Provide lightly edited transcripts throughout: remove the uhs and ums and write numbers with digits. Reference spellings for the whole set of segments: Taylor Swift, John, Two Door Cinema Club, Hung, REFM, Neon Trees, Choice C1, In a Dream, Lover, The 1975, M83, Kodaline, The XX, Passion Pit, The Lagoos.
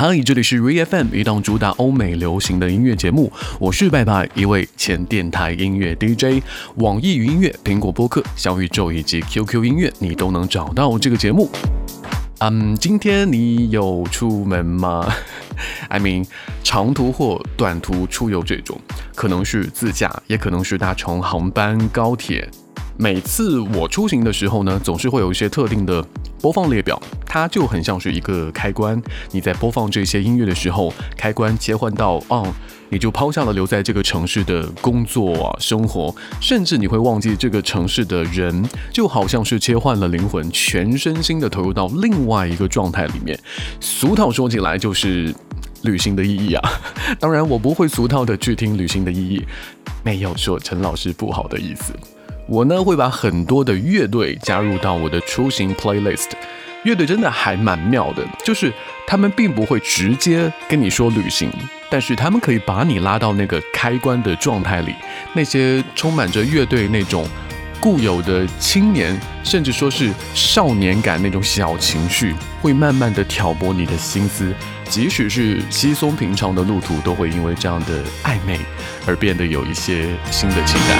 嗨，这里是 REFM 一档主打欧美流行的音乐节目，我是拜拜，一位前电台音乐 DJ， 网易云音乐、苹果播客、小宇宙以及 QQ 音乐，你都能找到这个节目。今天你有出门吗？ I mean 长途或短途出游，这种可能是自驾，也可能是搭乘航班、高铁。每次我出行的时候呢，总是会有一些特定的播放列表，它就很像是一个开关，你在播放这些音乐的时候，开关切换到你就抛下了留在这个城市的工作生活，甚至你会忘记这个城市的人，就好像是切换了灵魂，全身心的投入到另外一个状态里面。俗套说起来就是旅行的意义啊，当然我不会俗套的去听旅行的意义，没有说陈老师不好的意思。我呢会把很多的乐队加入到我的出行 playlist， 乐队真的还蛮妙的，就是他们并不会直接跟你说旅行，但是他们可以把你拉到那个开关的状态里，那些充满着乐队那种固有的青年，甚至说是少年感那种小情绪，会慢慢的挑拨你的心思，即使是稀松平常的路途，都会因为这样的暧昧而变得有一些新的期待。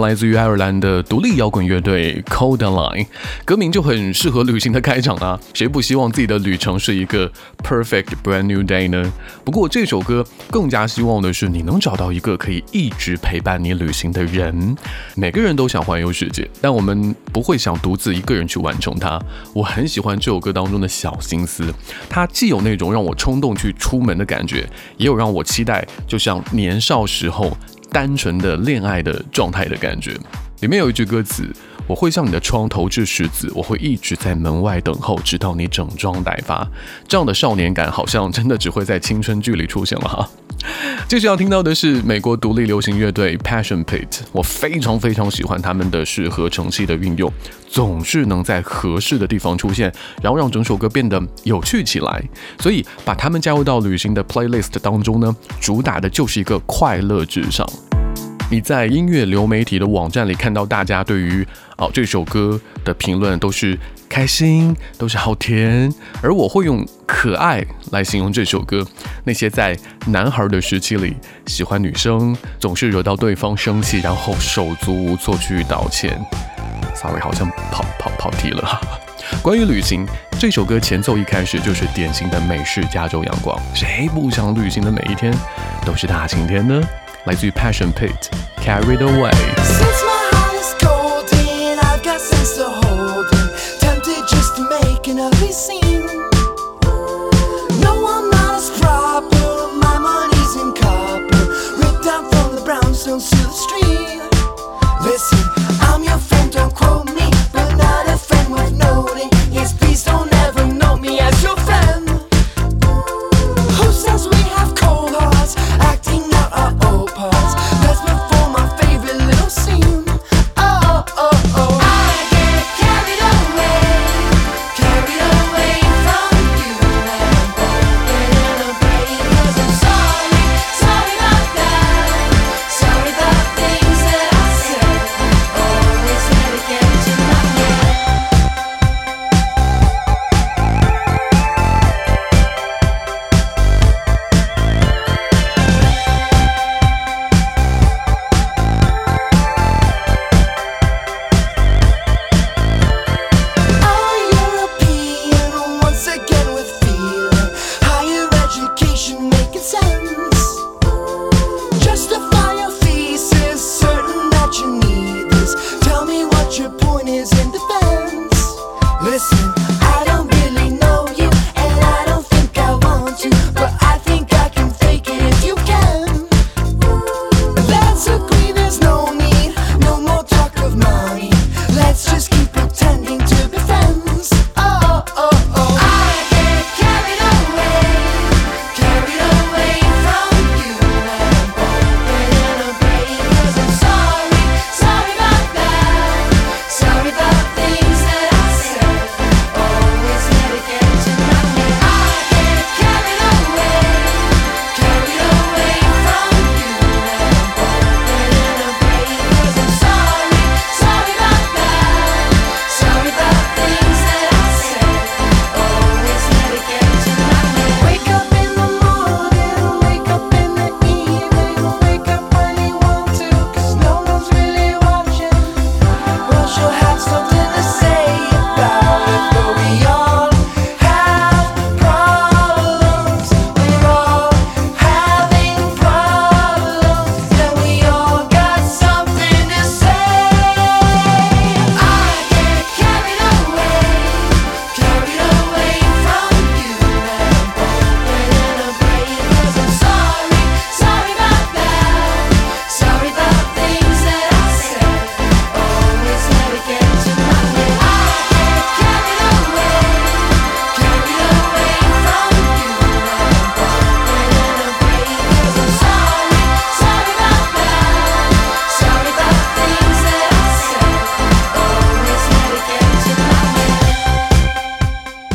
来自于爱尔兰的独立摇滚乐队 Kodaline， 歌名就很适合旅行的开场啊！谁不希望自己的旅程是一个 perfect brand new day 呢？不过这首歌更加希望的是你能找到一个可以一直陪伴你旅行的人。每个人都想环游世界，但我们不会想独自一个人去完成它。我很喜欢这首歌当中的小心思，它既有那种让我冲动去出门的感觉，也有让我期待，就像年少时候单纯的恋爱的状态的感觉。里面有一句歌词我会向你的窗投掷石子，我会一直在门外等候，直到你整装待发。这样的少年感好像真的只会在青春剧里出现了哈。接着要听到的是美国独立流行乐队 Passion Pit， 我非常喜欢他们的是合成器的运用，总是能在合适的地方出现，然后让整首歌变得有趣起来。所以把他们加入到旅行的 playlist 当中呢，主打的就是一个快乐至上。你在音乐流媒体的网站里看到大家对于这首歌的评论都是开心，都是好甜，而我会用可爱来形容这首歌。那些在男孩的时期里喜欢女生，总是惹到对方生气，然后手足无措去道歉。Sorry， 好像跑题了。关于旅行，这首歌前奏一开始就是典型的美式加州阳光，谁不想旅行的每一天都是大晴天呢？来自于 Passion Pit， Carried Away。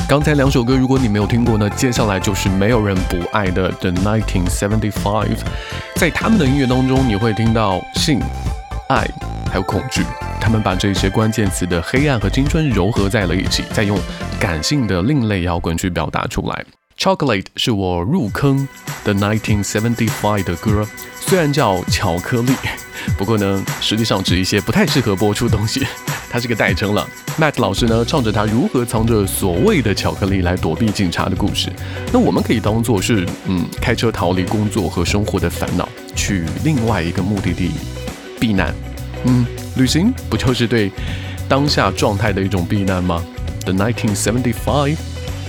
刚才两首歌如果你没有听过呢，接下来就是没有人不爱的 The 1975。在他们的音乐当中，你会听到性、爱还有恐惧，他们把这些关键词的黑暗和青春糅合在了一起，再用感性的另类摇滚去表达出来。Chocolate 是我入坑 The 1975 的歌，虽然叫巧克力，不过呢实际上指一些不太适合播出东西，它是个代称了。 Matt 老师呢唱着他如何藏着所谓的巧克力来躲避警察的故事，那我们可以当作是开车逃离工作和生活的烦恼，去另外一个目的地避难。旅行不就是对当下状态的一种避难吗？ The 1975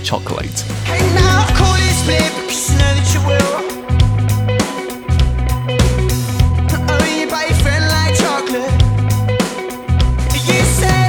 Chocolate。 Hey now call this baby cause you know that you will.You say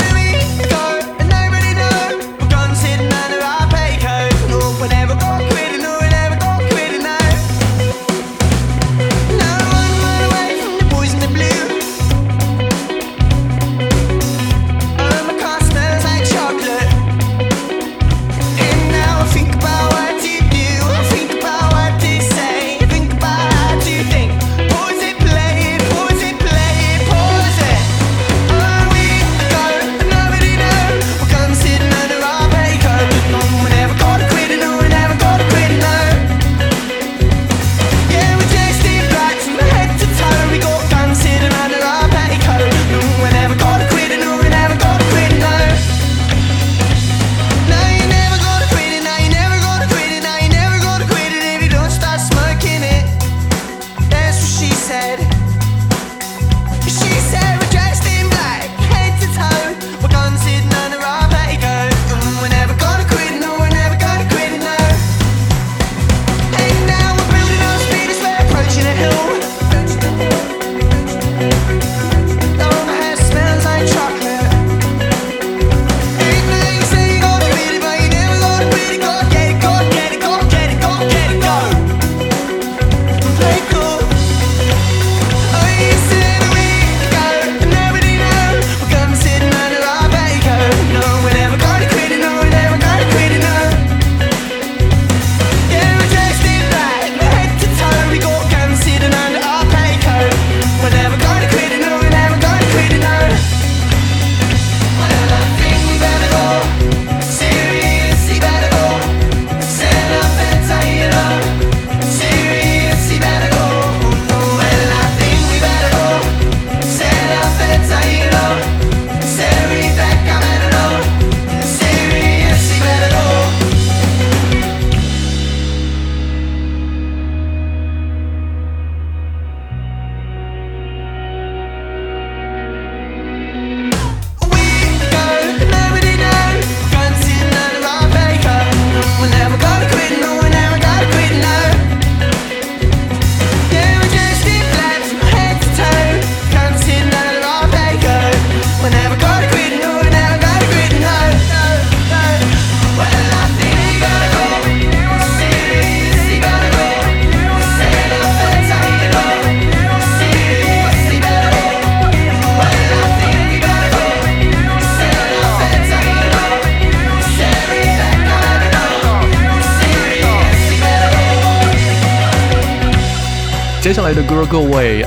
来的歌各位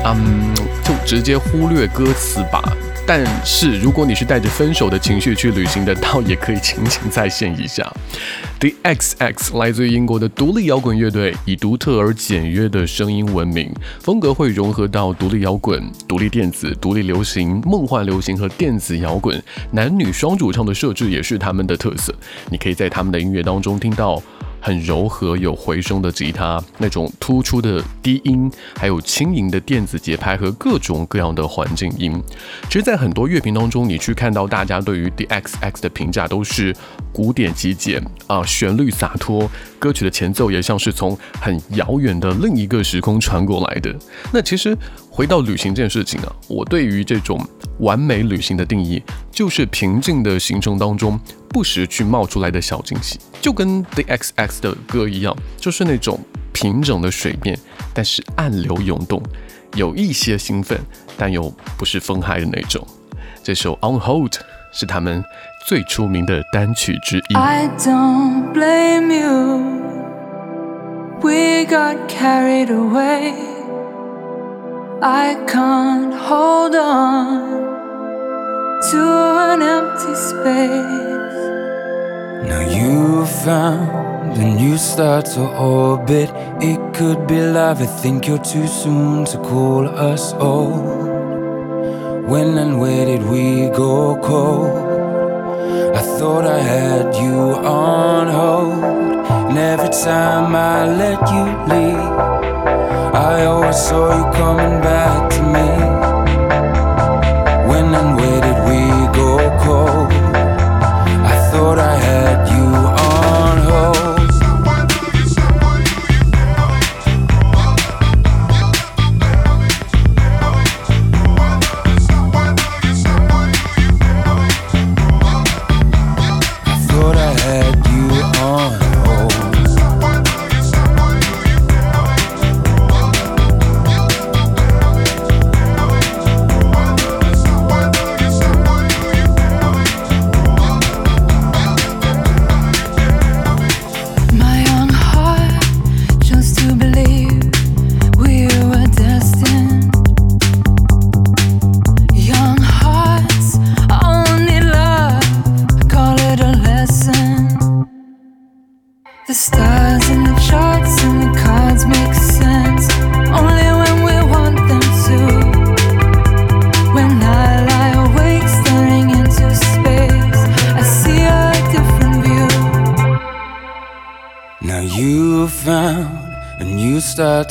就直接忽略歌词吧，但是如果你是带着分手的情绪去旅行的，倒也可以轻轻再现一下。 The XX 来自于英国的独立摇滚乐队，以独特而简约的声音闻名，风格会融合到独立摇滚、独立电子、独立流行、梦幻流行和电子摇滚，男女双主唱的设置也是他们的特色。你可以在他们的音乐当中听到很柔和有回声的吉他，那种突出的低音，还有轻盈的电子节拍和各种各样的环境音。其实在很多乐评当中，你去看到大家对于 The XX 的评价都是古典极简啊，旋律洒脱，歌曲的前奏也像是从很遥远的另一个时空传过来的。那其实回到旅行这件事情啊，我对于这种完美旅行的定义，就是平静的行程当中不时去冒出来的小惊喜，就跟 The XX 的歌一样，就是那种平整的水面，但是暗流涌动，有一些兴奋，但又不是疯嗨的那种。这首 On Hold 是他们最出名的单曲之一。I don't blame you, we got carried away, I can't hold on to an empty space.Now you found a new start to orbit. It could be love, I think you're too soon to call us old. When and where did we go cold? I thought I had you on hold. And every time I let you leave, I always saw you coming back to me. When and where did we go cold? I thought I had you on hold. I thought I had you on hold.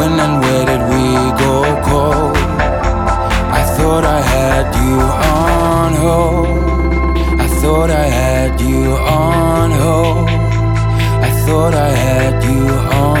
When and where did we go cold? I thought I had you on hold.I thought I had you on hold. I thought I had you on hold.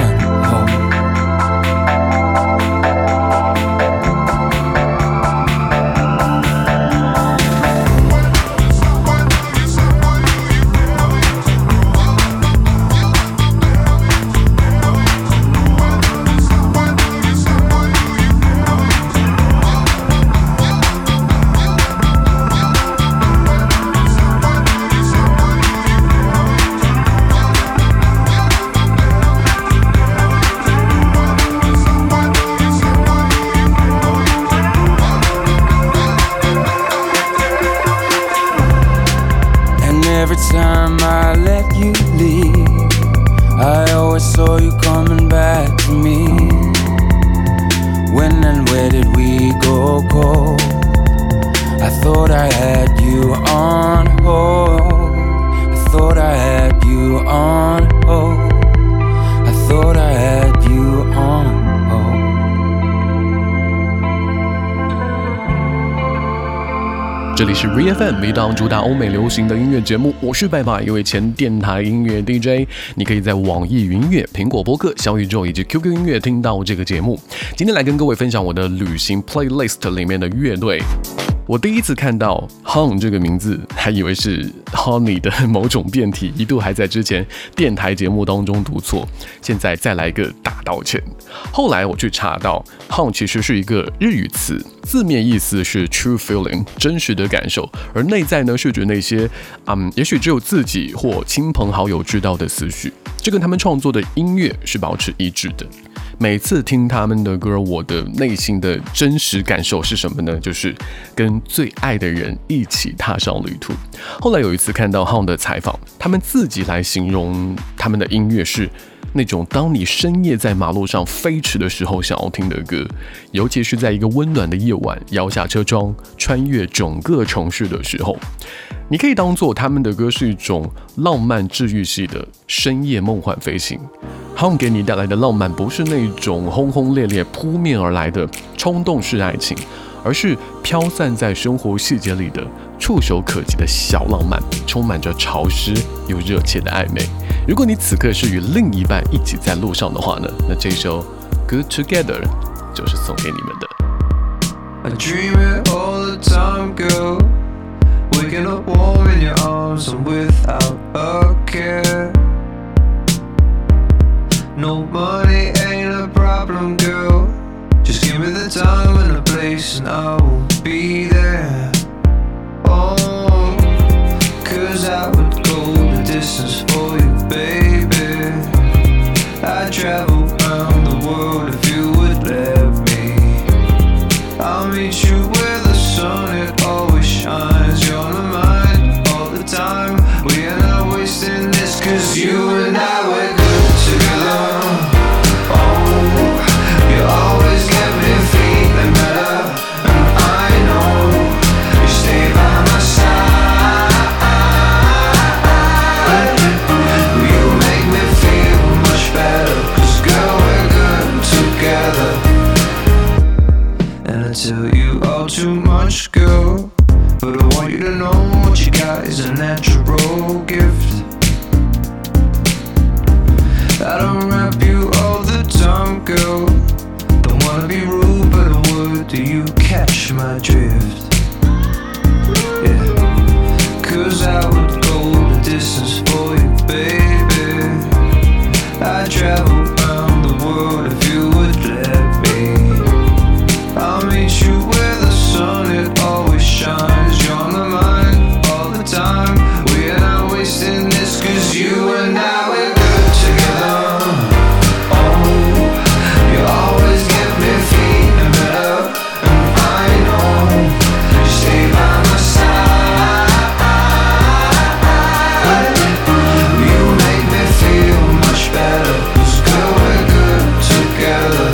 REFM 一档主打欧美流行的音乐节目，我是拜拜，一位前电台音乐 DJ。 你可以在网易云音乐、苹果播客、小宇宙以及 QQ 音乐听到这个节目。今天来跟各位分享我的旅行 playlist 里面的乐队。我第一次看到 Hung 这个名字，还以为是 Honey 的某种变体，一度还在之前电台节目当中读错，现在再来一个大道歉。后来我去查到 Hung 其实是一个日语词，字面意思是 true feeling 真实的感受，而内在呢是指那些也许只有自己或亲朋好友知道的思绪，这跟他们创作的音乐是保持一致的。每次听他们的歌，我的内心的真实感受是什么呢？就是跟最爱的人一起踏上旅途。后来有一次看到 Hung 的采访，他们自己来形容他们的音乐是那种当你深夜在马路上飞驰的时候想要听的歌，尤其是在一个温暖的夜晚，摇下车窗，穿越整个城市的时候，你可以当作他们的歌是一种浪漫治愈系的深夜梦幻飞行。Hung 给你带来的浪漫不是那种轰轰烈烈扑面而来的冲动式爱情，而是飘散在生活细节里的触手可及的小浪漫，充满着潮湿又热切的暧昧。如果你此刻是与另一半一起在路上的话呢，那这首 Good Together 就是送给你们的。 I dream it all the time, girl. Waking up warm in your arms and without a care. No money ain't a problem, girl. Just give me the time and the place and I will be there. Oh, cause I would go the distance for you, baby. I'd travel round the world if you would let me. I'll meet you where the sun it always shines. You're on my mind all the time. We are not wasting this cause you and I were good together. Oh, you always get me feeling better.Tell you all too much, girl, but I want you to know what you got is a natural gift. I don't rap you all the time, girl. Don't wanna be rude, but I would. Do you catch my drift? Yeah, cause I would go the distance for you, baby. I'd travel around the world if you would let me.I'll meet you where the sun it always shines. You're on my mind all the time. We're not wasting this cause you and I we're good together. Oh, you always get me feeling better. And I know you stay by my side. You make me feel much better. Cause girl we're good together.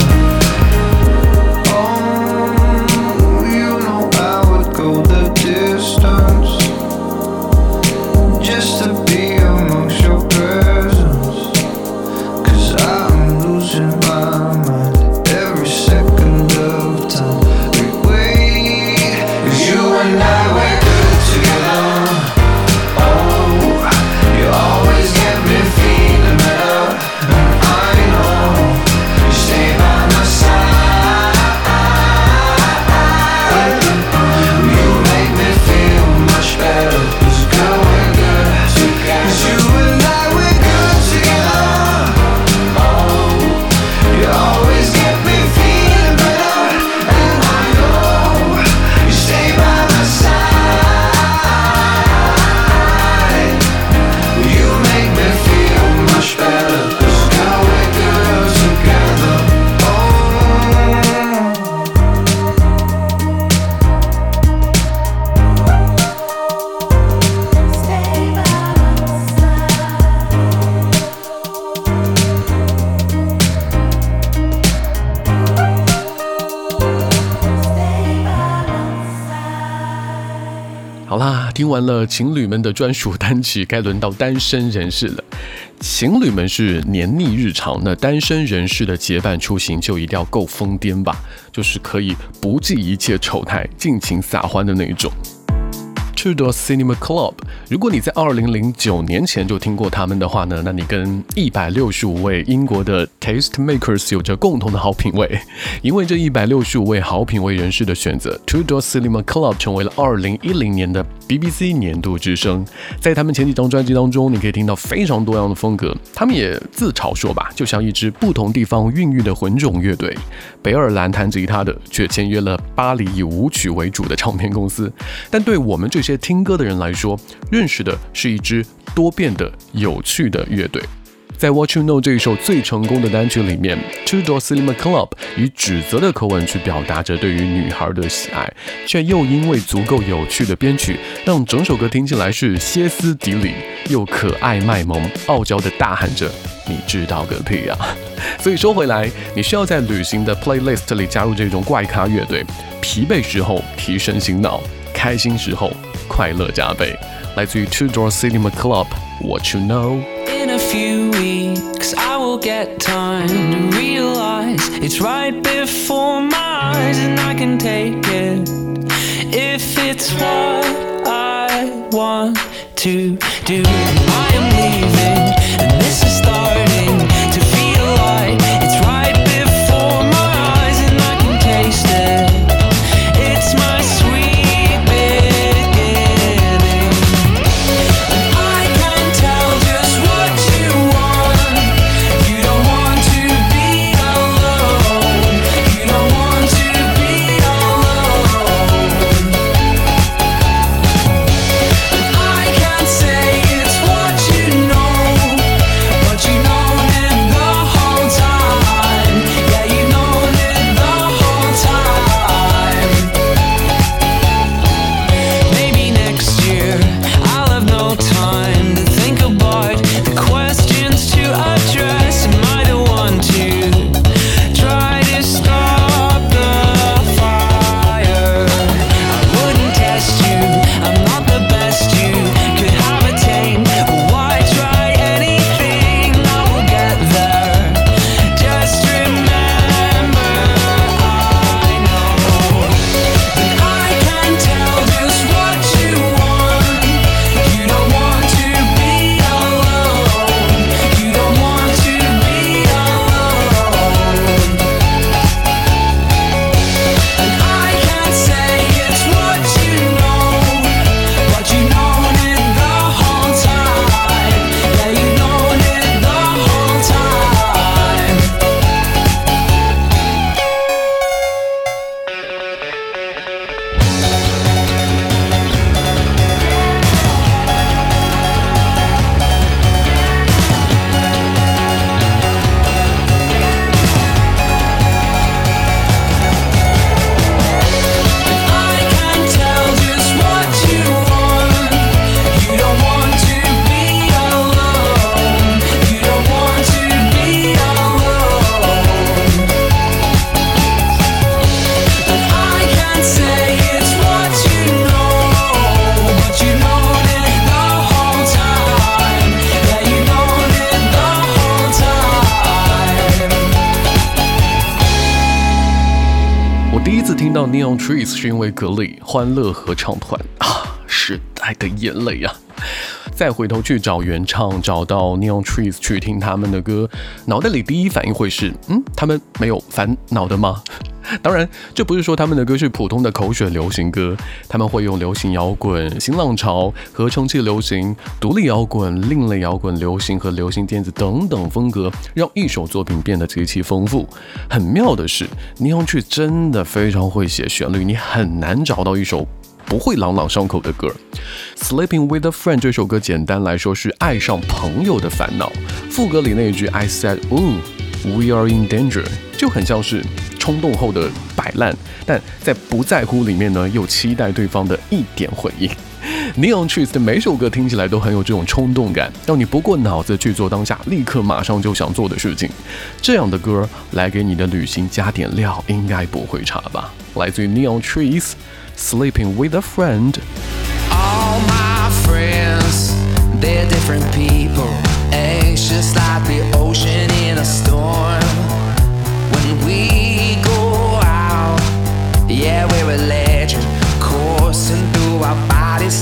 听完了情侣们的专属单曲，该轮到单身人士了。情侣们是黏腻日常，那单身人士的结伴出行就一定要够疯癫吧，就是可以不计一切丑态尽情撒欢的那一种。Two Door Cinema Club。 如果你在2009年前就听过他们的话呢，那你跟165位英国的 Tastemakers 有着共同的好品味。因为这165位好品味人士的选择， Two Door Cinema Club 成为了2010年的 BBC 年度之声。在他们前几张专辑当中，你可以听到非常多样的风格，他们也自嘲说吧，就像一支不同地方孕育的混种乐队。北爱尔兰弹吉他的，却签约了巴黎以舞曲为主的唱片公司。但对我们这些听歌的人来说，认识的是一支多变的有趣的乐队。在 What You Know 这一首最成功的单曲里面， Two Door Cinema Club 以指责的口吻去表达着对于女孩的喜爱，却又因为足够有趣的编曲，让整首歌听起来是歇斯底里又可爱卖萌，傲娇的大喊着你知道个屁啊。所以说回来，你需要在旅行的 playlist 里加入这种怪咖乐队，疲惫时候提神醒脑，开心时候快乐加倍。来自于 Two Door Cinema Club， What You Know。In a few weeks I will get time to realize it's right before my eyes, and I can take it if it's what I want to do. I am leaving and this is starting to feel like it's right before my eyes, and I can taste it. It's my sweet beginning. Neon Trees 是因为格力欢乐合唱团啊，时代的眼泪啊！再回头去找原唱，找到 Neon Trees 去听他们的歌，脑袋里第一反应会是，他们没有烦恼的吗？当然，这不是说他们的歌是普通的口水流行歌，他们会用流行摇滚、新浪潮、合成器流行、独立摇滚、另类摇滚、流行和流行电子等等风格，让一首作品变得极其丰富。很妙的是，Neon Trees真的非常会写旋律，你很难找到一首不会朗朗上口的歌。 Sleeping with a Friend 这首歌简单来说是爱上朋友的烦恼，副歌里那一句 I said ooh we are in danger 就很像是冲动后的摆烂，但在不在乎里面呢，又期待对方的一点回应。Neon Trees 的每首歌听起来都很有这种冲动感，让你不过脑子去做当下立刻马上就想做的事情。这样的歌来给你的旅行加点料，应该不会差吧？来自于 Neon Trees， Sleeping with a Friend。 All my friends, they're different people, anxious like the ocean in a storm. When we go out, yeah we're a legend, coursing through our bodies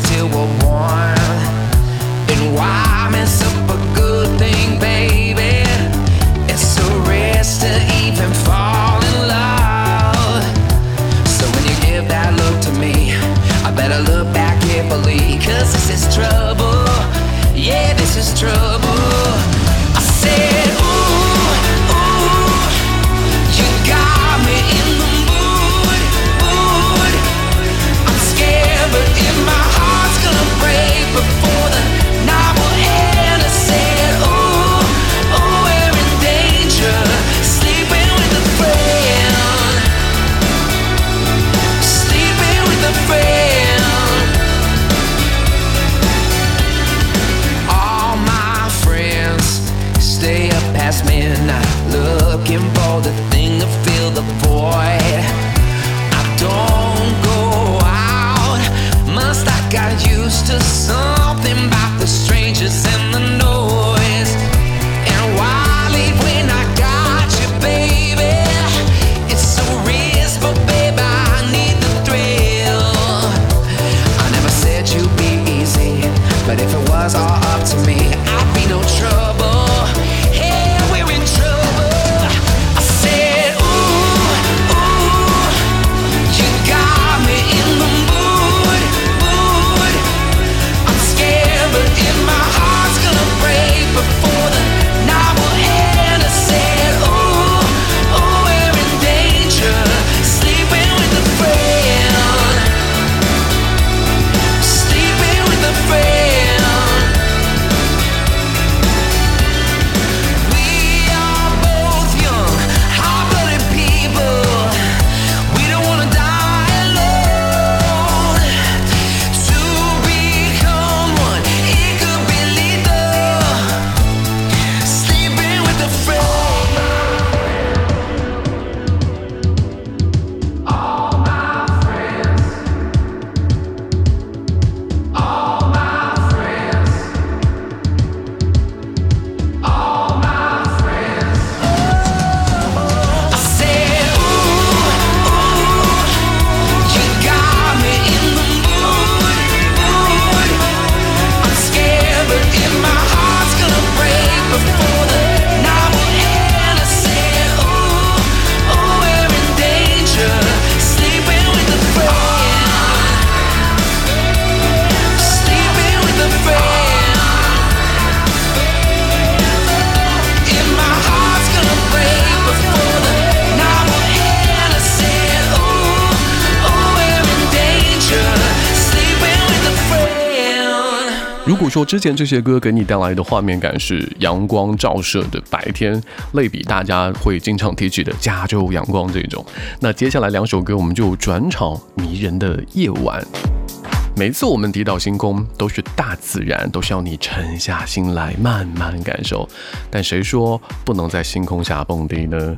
如果说之前这些歌给你带来的画面感是阳光照射的白天，类比大家会经常提起的加州阳光这种，那接下来两首歌我们就转场迷人的夜晚。每次我们提到星空，都是大自然，都是要你沉下心来慢慢感受。但谁说不能在星空下蹦迪呢？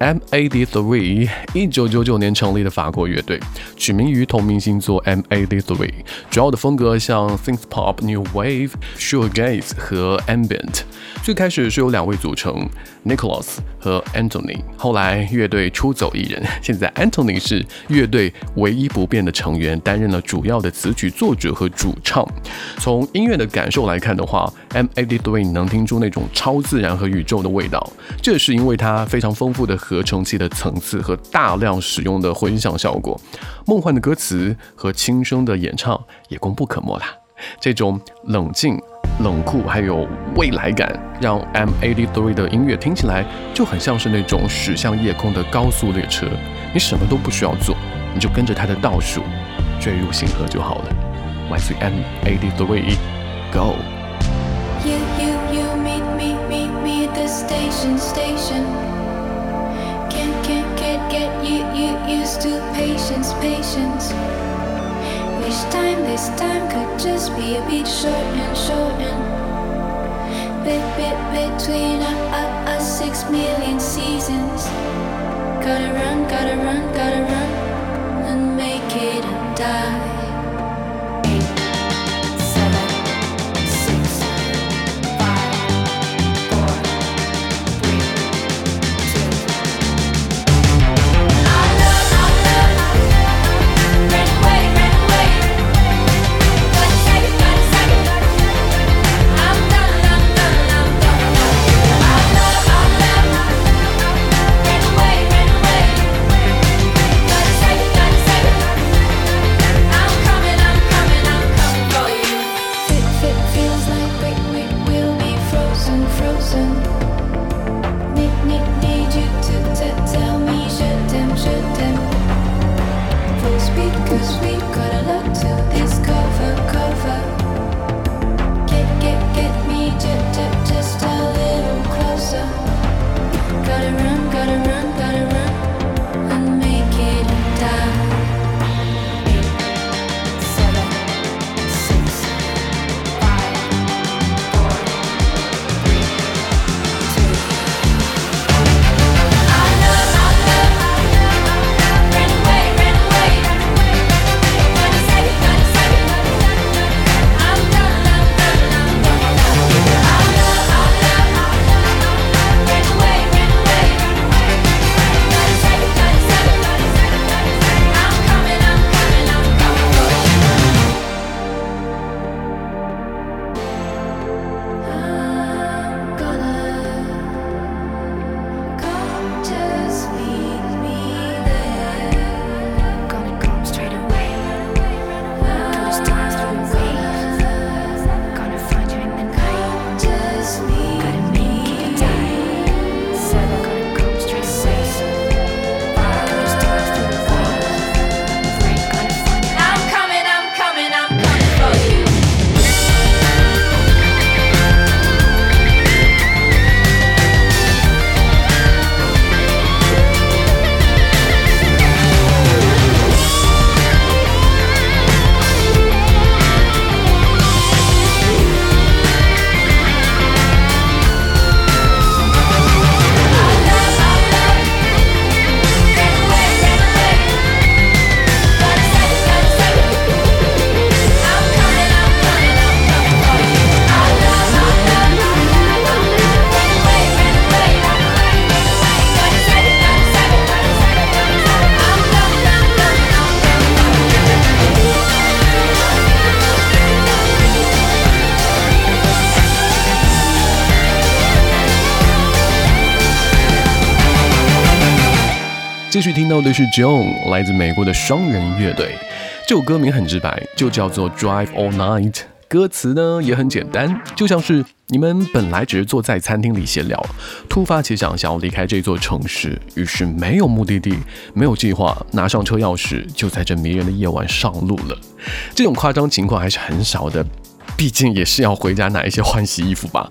M83 1999年成立的法国乐队，取名于同名星座 M83， 主要的风格像 Synth Pop、New Wave、Shoegaze 和 Ambient。 最开始是由两位组成 Nicholas 和 Anthony， 后来乐队出走一人，现在 Anthony 是乐队唯一不变的成员，担任了主要的词曲作者和主唱。从音乐的感受来看的话， M83 能听出那种超自然和宇宙的味道，这是因为它非常丰富的合成器的层次和大量使用的混响效果，梦幻的歌词和轻声的演唱也功不可没啦。这种冷静、冷酷还有未来感，让 M83 的音乐听起来就很像是那种驶向夜空的高速列车，你什么都不需要做，你就跟着它的倒数坠入星河就好了。 YCM83 Go You meet me at the station Can't get you used to patience Wish this time could just be a bit short and Bit between our 6 million seasons Gotta run and make it and die. 'Cause we've got a lot to discover Get me just a little closer Gotta run and make it die. 继续听到的是 John， 来自美国的双人乐队。这首歌名很直白，就叫做 Drive All Night。歌词呢也很简单，就像是你们本来只是坐在餐厅里闲聊，突发奇想想要离开这座城市，于是没有目的地，没有计划，拿上车钥匙，就在这迷人的夜晚上路了。这种夸张情况还是很少的。毕竟也是要回家拿一些换洗衣服吧。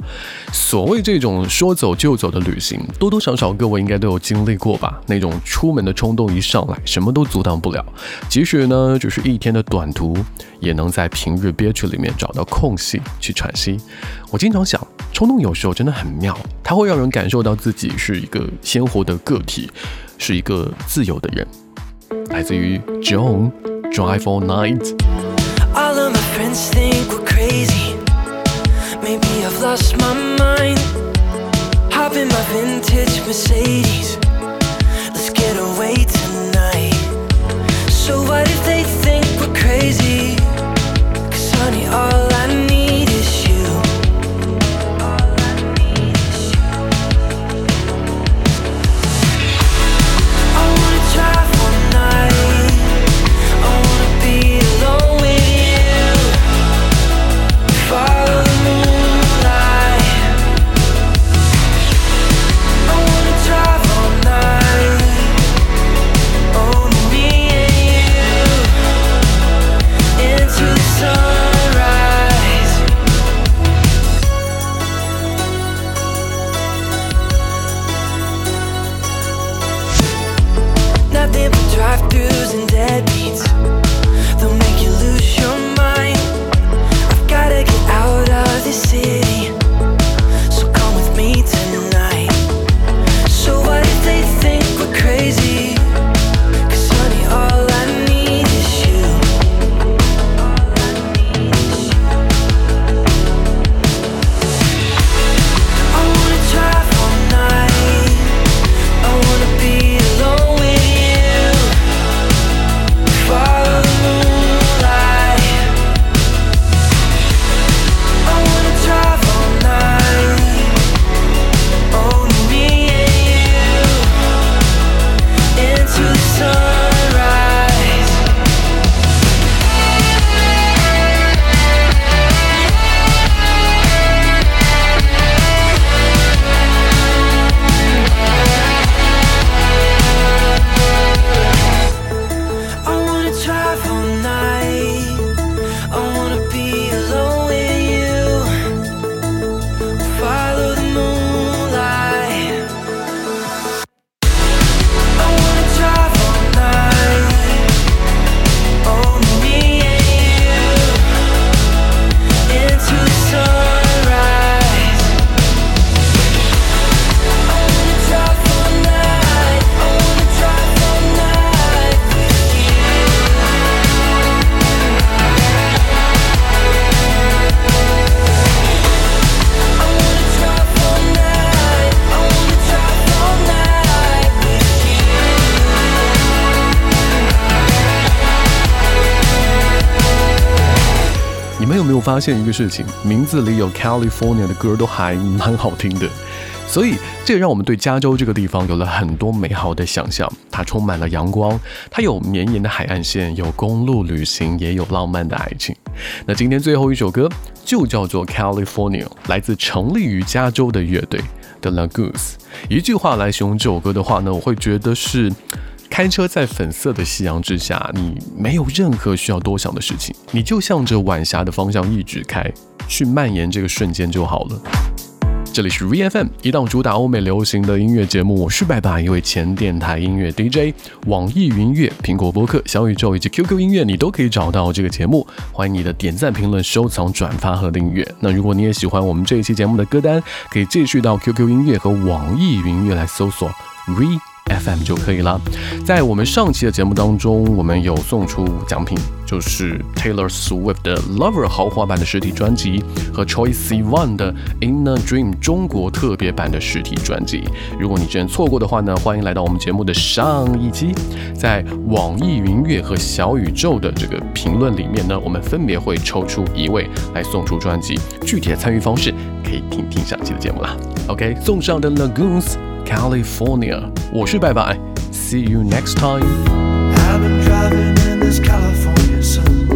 所谓这种说走就走的旅行，多多少少各位应该都有经历过吧，那种出门的冲动一上来，什么都阻挡不了，即使呢只是一天的短途，也能在平日憋屈里面找到空隙去喘息。我经常想，冲动有时候真的很妙，它会让人感受到自己是一个鲜活的个体，是一个自由的人。来自于 John Drive All Night。 All of my friends think we're crazy, maybe I've lost my mind. Hop in my vintage Mercedes, let's get away tonight. So what if they think we're crazy, cause honey all I need is you. I wanna drive all night.发现一个事情，名字里有 California 的歌都还蛮好听的，所以这也让我们对加州这个地方有了很多美好的想象。它充满了阳光，它有绵延的海岸线，有公路旅行，也有浪漫的爱情。那今天最后一首歌就叫做 California， 来自成立于加州的乐队 The Lagoos。 一句话来形容这首歌的话呢，我会觉得是开车在粉色的夕阳之下，你没有任何需要多想的事情，你就向着晚霞的方向一直开，去蔓延这个瞬间就好了。这里是 REFM 一档主打欧美流行的音乐节目，我是白白，一位前电台音乐 DJ， 网易云音乐、苹果播客、小宇宙以及 QQ 音乐，你都可以找到这个节目。欢迎你的点赞、评论、收藏、转发和订阅。那如果你也喜欢我们这一期节目的歌单，可以继续到 QQ 音乐和网易云音乐来搜索 REFM 就可以了。在我们上期的节目当中，我们有送出奖品，就是 Taylor Swift 的 Lover 豪华版的实体专辑和 Choice C1 的 In a Dream 中国特别版的实体专辑。如果你之前错过的话呢，欢迎来到我们节目的上一期，在网易云音乐和小宇宙的这个评论里面呢，我们分别会抽出一位来送出专辑。具体的参与方式可以听听上期的节目啦。 OK， 送上的 Lagoons California， 我是拜拜 ，See you next time. I've been driving in this California sun.